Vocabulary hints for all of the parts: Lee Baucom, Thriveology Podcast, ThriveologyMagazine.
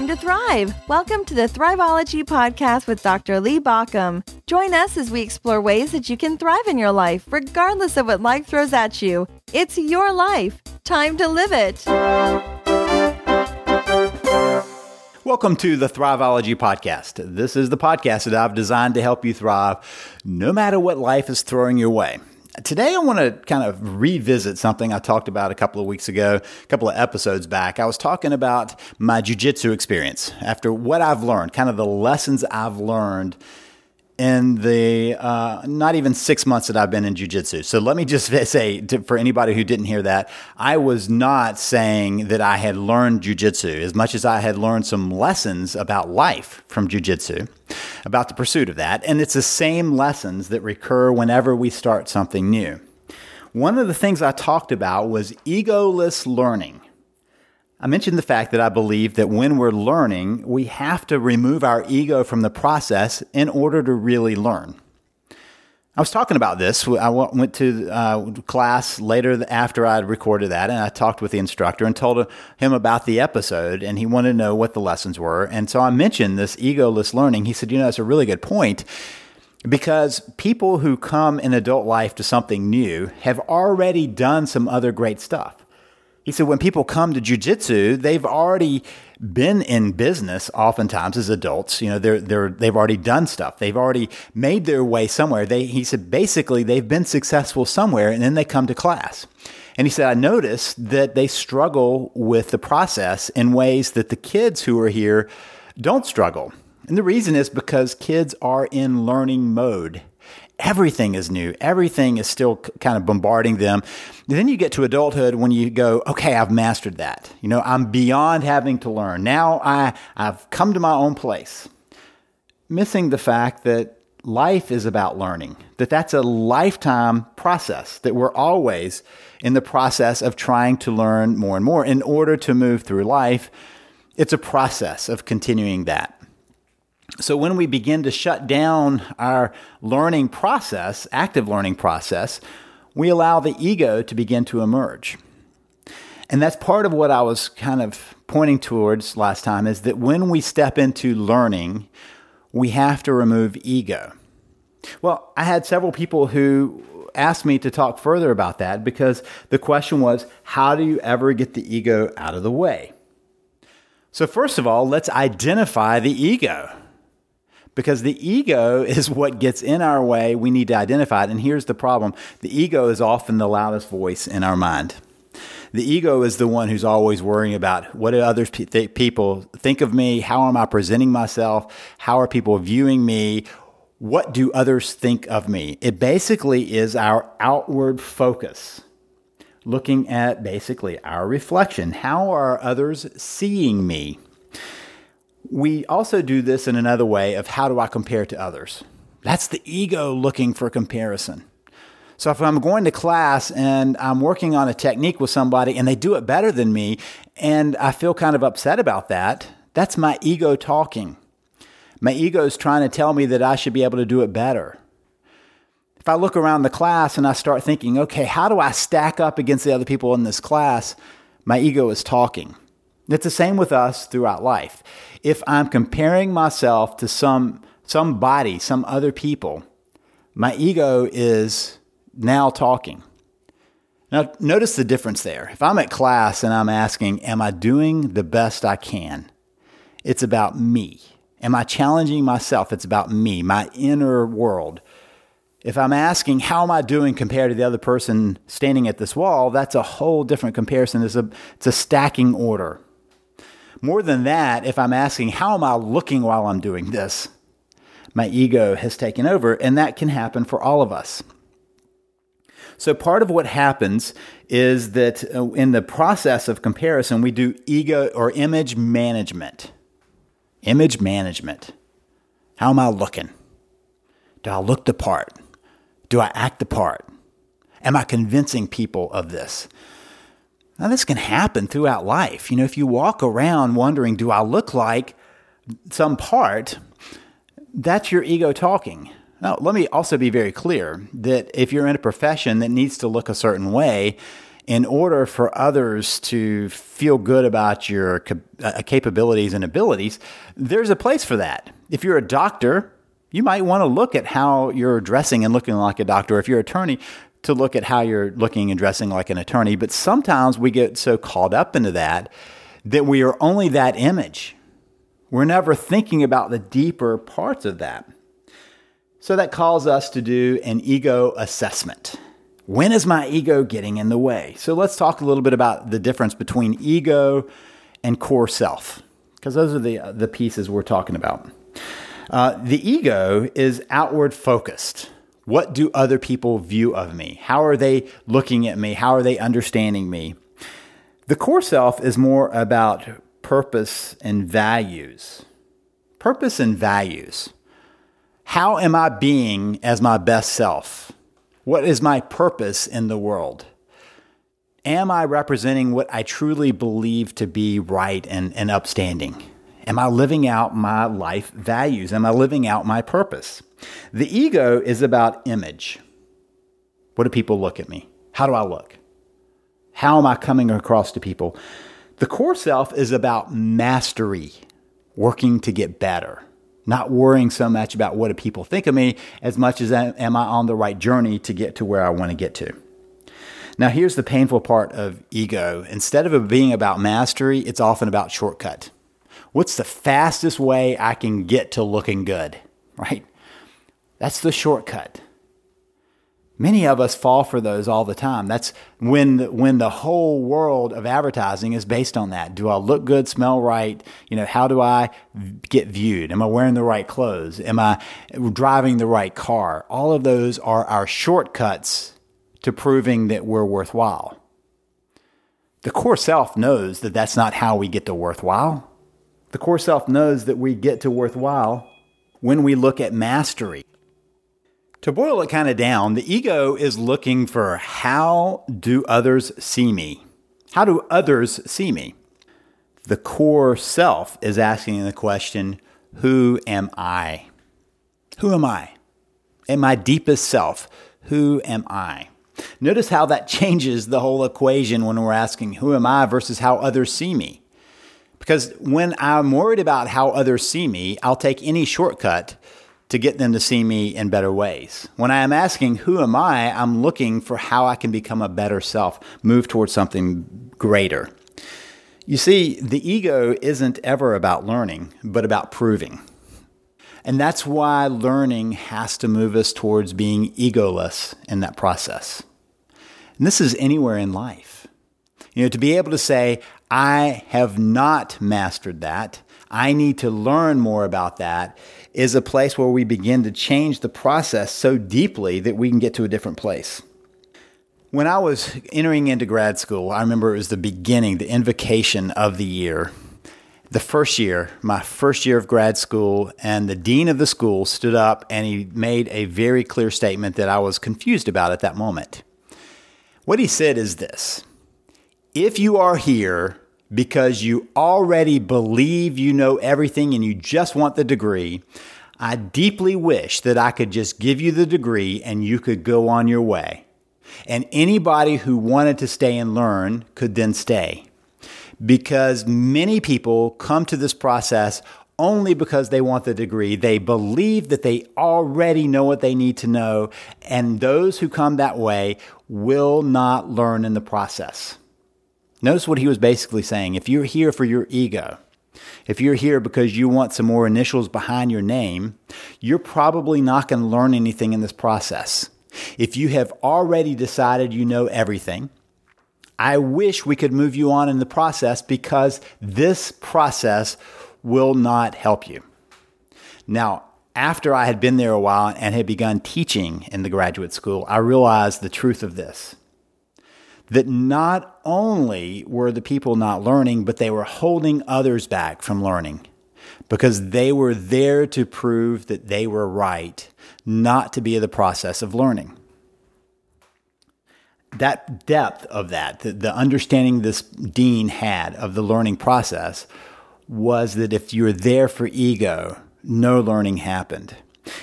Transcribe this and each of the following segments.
time to thrive. Welcome to the Thriveology Podcast with Dr. Lee Baucom. Join us as we explore ways that you can thrive in your life, regardless of what life throws at you. It's your life. Time to live it. Welcome to the Thriveology Podcast. This is the podcast that I've designed to help you thrive no matter what life is throwing your way. Today, I want to kind of revisit something I talked about a couple of weeks ago, a couple of episodes back. I was talking about my jiu-jitsu experience after what I've learned, kind of the lessons I've learned in the not even 6 months that I've been in jiu-jitsu. So let me just say, for anybody who didn't hear that, I was not saying that I had learned jiu-jitsu as much as I had learned some lessons about life from jiu-jitsu, about the pursuit of that. And it's the same lessons that recur whenever we start something new. One of the things I talked about was egoless learning. I mentioned the fact that I believe that when we're learning, we have to remove our ego from the process in order to really learn. I was talking about this. I went to class later after I had recorded that, and I talked with the instructor and told him about the episode, and he wanted to know what the lessons were. And so I mentioned this egoless learning. He said, that's a really good point, because people who come in adult life to something new have already done some other great stuff. He said, when people come to jiu-jitsu, they've already been in business oftentimes as adults. They've already done stuff. They've already made their way somewhere. He said, basically, they've been successful somewhere, and then they come to class. And he said, I noticed that they struggle with the process in ways that the kids who are here don't struggle. And the reason is because kids are in learning mode. Everything is new. Everything is still kind of bombarding them. And then you get to adulthood when you go, okay, I've mastered that. I'm beyond having to learn. Now I've come to my own place. Missing the fact that life is about learning, that's a lifetime process, that we're always in the process of trying to learn more and more in order to move through life. It's a process of continuing that. So when we begin to shut down our learning process, active learning process, we allow the ego to begin to emerge. And that's part of what I was kind of pointing towards last time, is that when we step into learning, we have to remove ego. Well, I had several people who asked me to talk further about that, because the question was, how do you ever get the ego out of the way? So first of all, let's identify the ego. Because the ego is what gets in our way, we need to identify it. And here's the problem. The ego is often the loudest voice in our mind. The ego is the one who's always worrying about what do other people think of me? How am I presenting myself? How are people viewing me? What do others think of me? It basically is our outward focus, looking at basically our reflection. How are others seeing me? We also do this in another way of, how do I compare to others? That's the ego looking for comparison. So if I'm going to class and I'm working on a technique with somebody and they do it better than me, and I feel kind of upset about that, that's my ego talking. My ego is trying to tell me that I should be able to do it better. If I look around the class and I start thinking, okay, how do I stack up against the other people in this class? My ego is talking. It's the same with us throughout life. If I'm comparing myself to somebody, some other people, my ego is now talking. Now, notice the difference there. If I'm at class and I'm asking, am I doing the best I can? It's about me. Am I challenging myself? It's about me, my inner world. If I'm asking, how am I doing compared to the other person standing at this wall, that's a whole different comparison. It's a stacking order. More than that, if I'm asking, how am I looking while I'm doing this? My ego has taken over, and that can happen for all of us. So part of what happens is that in the process of comparison, we do ego or image management. Image management. How am I looking? Do I look the part? Do I act the part? Am I convincing people of this? Now, this can happen throughout life. If you walk around wondering, do I look like some part, that's your ego talking. Now, let me also be very clear that if you're in a profession that needs to look a certain way, in order for others to feel good about your capabilities and abilities, there's a place for that. If you're a doctor, you might want to look at how you're dressing and looking like a doctor. If you're an attorney, to look at how you're looking and dressing like an attorney. But sometimes we get so caught up into that that we are only that image. We're never thinking about the deeper parts of that. So that calls us to do an ego assessment. When is my ego getting in the way? So let's talk a little bit about the difference between ego and core self, because those are the pieces we're talking about. The ego is outward focused. What do other people view of me? How are they looking at me? How are they understanding me? The core self is more about purpose and values. Purpose and values. How am I being as my best self? What is my purpose in the world? Am I representing what I truly believe to be right and upstanding? Am I living out my life values? Am I living out my purpose? The ego is about image. What do people look at me? How do I look? How am I coming across to people? The core self is about mastery, working to get better, not worrying so much about what do people think of me as much as am I on the right journey to get to where I want to get to. Now, here's the painful part of ego. Instead of it being about mastery, it's often about shortcut. What's the fastest way I can get to looking good, right? That's the shortcut. Many of us fall for those all the time. That's when the whole world of advertising is based on that. Do I look good, smell right? You know, how do I get viewed? Am I wearing the right clothes? Am I driving the right car? All of those are our shortcuts to proving that we're worthwhile. The core self knows that that's not how we get to worthwhile. The core self knows that we get to worthwhile when we look at mastery. To boil it kind of down, the ego is looking for how do others see me? How do others see me? The core self is asking the question, who am I? Who am I? In my deepest self, who am I? Notice how that changes the whole equation when we're asking who am I versus how others see me. Because when I'm worried about how others see me, I'll take any shortcut to get them to see me in better ways. When I am asking, who am I? I'm looking for how I can become a better self, move towards something greater. You see, the ego isn't ever about learning, but about proving. And that's why learning has to move us towards being egoless in that process. And this is anywhere in life. You know, to be able to say, I have not mastered that, I need to learn more about that, is a place where we begin to change the process so deeply that we can get to a different place. When I was entering into grad school, I remember it was the beginning, the invocation of the year. The first year, my first year of grad school, and the dean of the school stood up and he made a very clear statement that I was confused about at that moment. What he said is this: if you are here because you already believe you know everything and you just want the degree, I deeply wish that I could just give you the degree and you could go on your way. And anybody who wanted to stay and learn could then stay. Because many people come to this process only because they want the degree. They believe that they already know what they need to know, and those who come that way will not learn in the process. Notice what he was basically saying. If you're here for your ego, if you're here because you want some more initials behind your name, you're probably not going to learn anything in this process. If you have already decided you know everything, I wish we could move you on in the process because this process will not help you. Now, after I had been there a while and had begun teaching in the graduate school, I realized the truth of this. That not only were the people not learning, but they were holding others back from learning because they were there to prove that they were right, not to be in the process of learning. That depth of that, the understanding this dean had of the learning process was that if you were there for ego, no learning happened.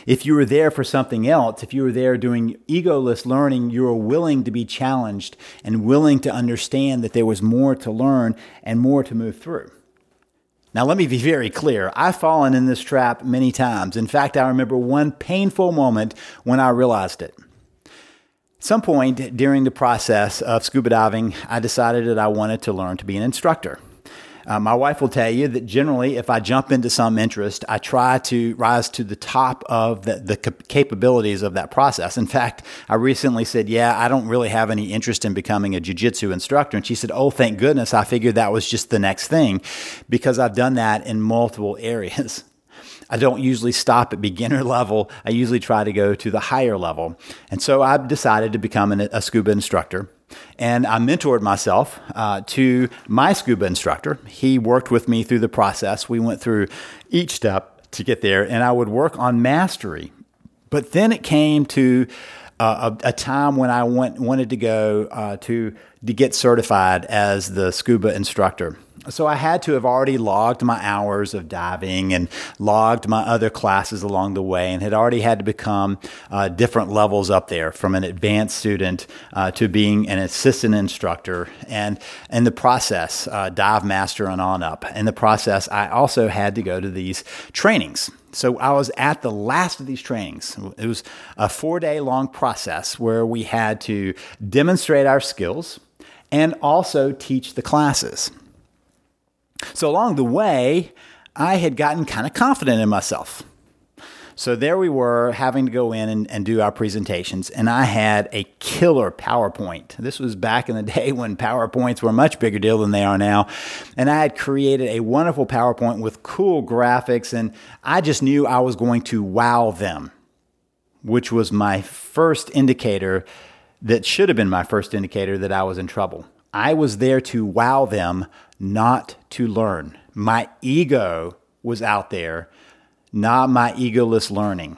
If you were there for something else, if you were there doing egoless learning, you were willing to be challenged and willing to understand that there was more to learn and more to move through. Now, let me be very clear. I've fallen in this trap many times. In fact, I remember one painful moment when I realized it. At some point during the process of scuba diving, I decided that I wanted to learn to be an instructor. My wife will tell you that generally, if I jump into some interest, I try to rise to the top of the capabilities of that process. In fact, I recently said, yeah, I don't really have any interest in becoming a jiu-jitsu instructor. And she said, oh, thank goodness. I figured that was just the next thing because I've done that in multiple areas. I don't usually stop at beginner level. I usually try to go to the higher level. And so I've decided to become a scuba instructor. And I mentored myself to my scuba instructor. He worked with me through the process. We went through each step to get there, and I would work on mastery. But then it came to a time when I wanted to go to get certified as the scuba instructor. So I had to have already logged my hours of diving and logged my other classes along the way and had already had to become different levels up there from an advanced student to being an assistant instructor and in the process, dive master and on up. In the process, I also had to go to these trainings. So I was at the last of these trainings. It was a 4-day long process where we had to demonstrate our skills and also teach the classes. So along the way, I had gotten kind of confident in myself. So there we were having to go in and do our presentations, and I had a killer PowerPoint. This was back in the day when PowerPoints were a much bigger deal than they are now. And I had created a wonderful PowerPoint with cool graphics, and I just knew I was going to wow them, which was my first indicator that should have been my first indicator that I was in trouble. I was there to wow them, not to learn. My ego was out there, not my egoless learning.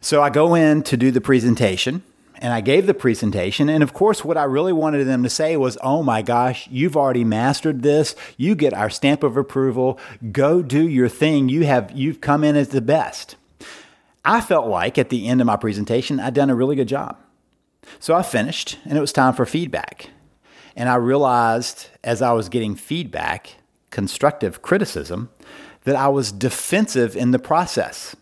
So I go in to do the presentation, and I gave the presentation. And of course, what I really wanted them to say was, oh my gosh, you've already mastered this. You get our stamp of approval. Go do your thing. You've come in as the best. I felt like at the end of my presentation, I'd done a really good job. So I finished, and it was time for feedback. And I realized as I was getting feedback, constructive criticism, that I was defensive in the process.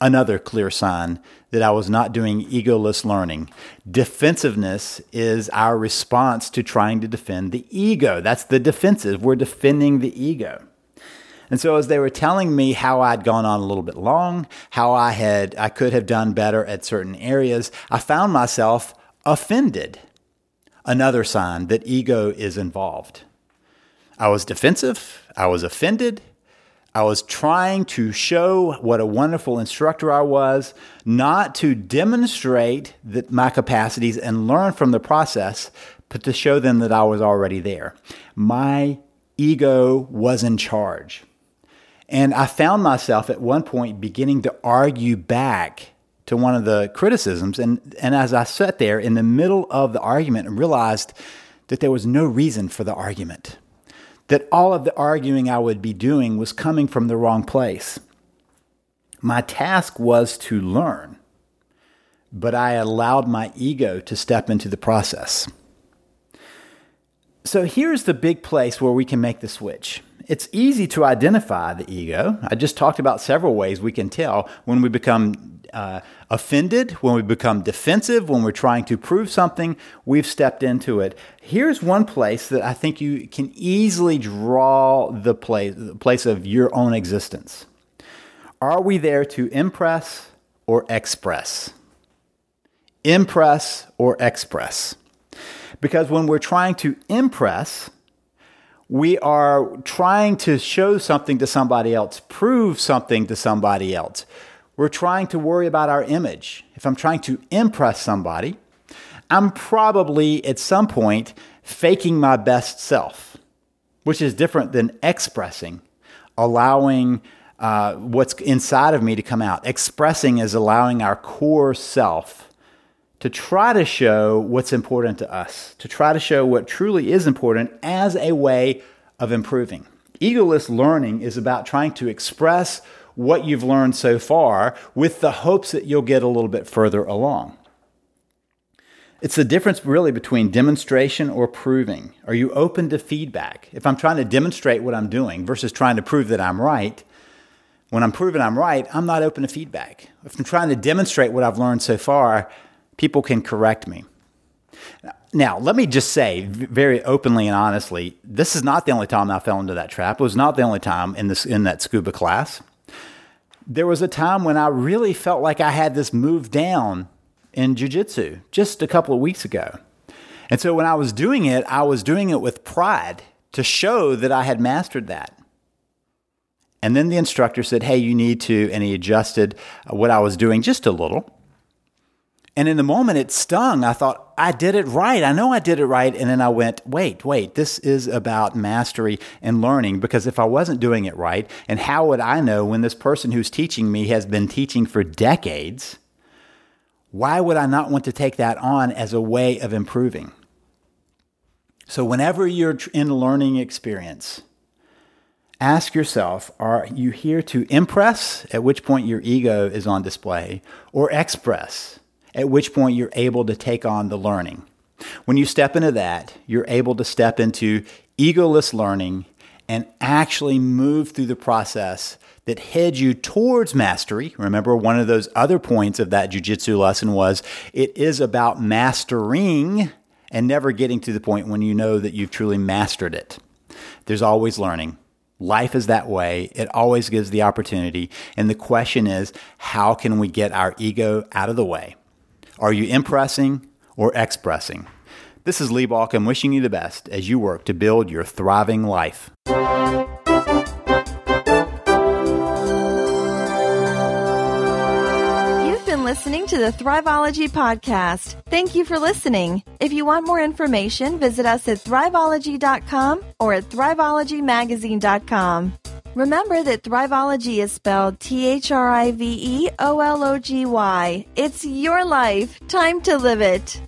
Another clear sign that I was not doing egoless learning. Defensiveness is our response to trying to defend the ego. That's the defensive. We're defending the ego. And so as they were telling me how I'd gone on a little bit long, how I could have done better at certain areas, I found myself offended. Another sign that ego is involved. I was defensive. I was offended. I was trying to show what a wonderful instructor I was, not to demonstrate that my capacities and learn from the process, but to show them that I was already there. My ego was in charge. And I found myself at one point beginning to argue back to one of the criticisms. And as I sat there in the middle of the argument and realized that there was no reason for the argument, that all of the arguing I would be doing was coming from the wrong place. My task was to learn, but I allowed my ego to step into the process. So here's the big place where we can make the switch. It's easy to identify the ego. I just talked about several ways we can tell when we become offended, when we become defensive, when we're trying to prove something, we've stepped into it. Here's one place that I think you can easily draw the place of your own existence. Are we there to impress or express? Impress or express? Because when we're trying to impress, we are trying to show something to somebody else, prove something to somebody else. We're trying to worry about our image. If I'm trying to impress somebody, I'm probably at some point faking my best self, which is different than expressing, allowing what's inside of me to come out. Expressing is allowing our core self to try to show what's important to us, to try to show what truly is important as a way of improving. Egoless learning is about trying to express what you've learned so far with the hopes that you'll get a little bit further along. It's the difference really between demonstration or proving. Are you open to feedback? If I'm trying to demonstrate what I'm doing versus trying to prove that I'm right, when I'm proving I'm right, I'm not open to feedback. If I'm trying to demonstrate what I've learned so far, people can correct me. Now, let me just say very openly and honestly, this is not the only time I fell into that trap. It was not the only time in that scuba class. There was a time when I really felt like I had this move down in jiu-jitsu just a couple of weeks ago. And so when I was doing it with pride to show that I had mastered that. And then the instructor said, hey, you need to, and he adjusted what I was doing just a little. And in the moment, it stung. I thought, I did it right. I know I did it right. And then I went, wait, this is about mastery and learning, because if I wasn't doing it right, and how would I know when this person who's teaching me has been teaching for decades, why would I not want to take that on as a way of improving? So whenever you're in a learning experience, ask yourself, are you here to impress, at which point your ego is on display, or express, at which point you're able to take on the learning? When you step into that, you're able to step into egoless learning and actually move through the process that heads you towards mastery. Remember, one of those other points of that jiu-jitsu lesson was it is about mastering and never getting to the point when you know that you've truly mastered it. There's always learning. Life is that way. It always gives the opportunity. And the question is, how can we get our ego out of the way? Are you impressing or expressing? This is Lee Baucom wishing you the best as you work to build your thriving life. Listening to the Thriveology Podcast. Thank you for listening. If you want more information, visit us at Thriveology.com or at ThriveologyMagazine.com. Remember that Thriveology is spelled Thriveology. It's your life. Time to live it.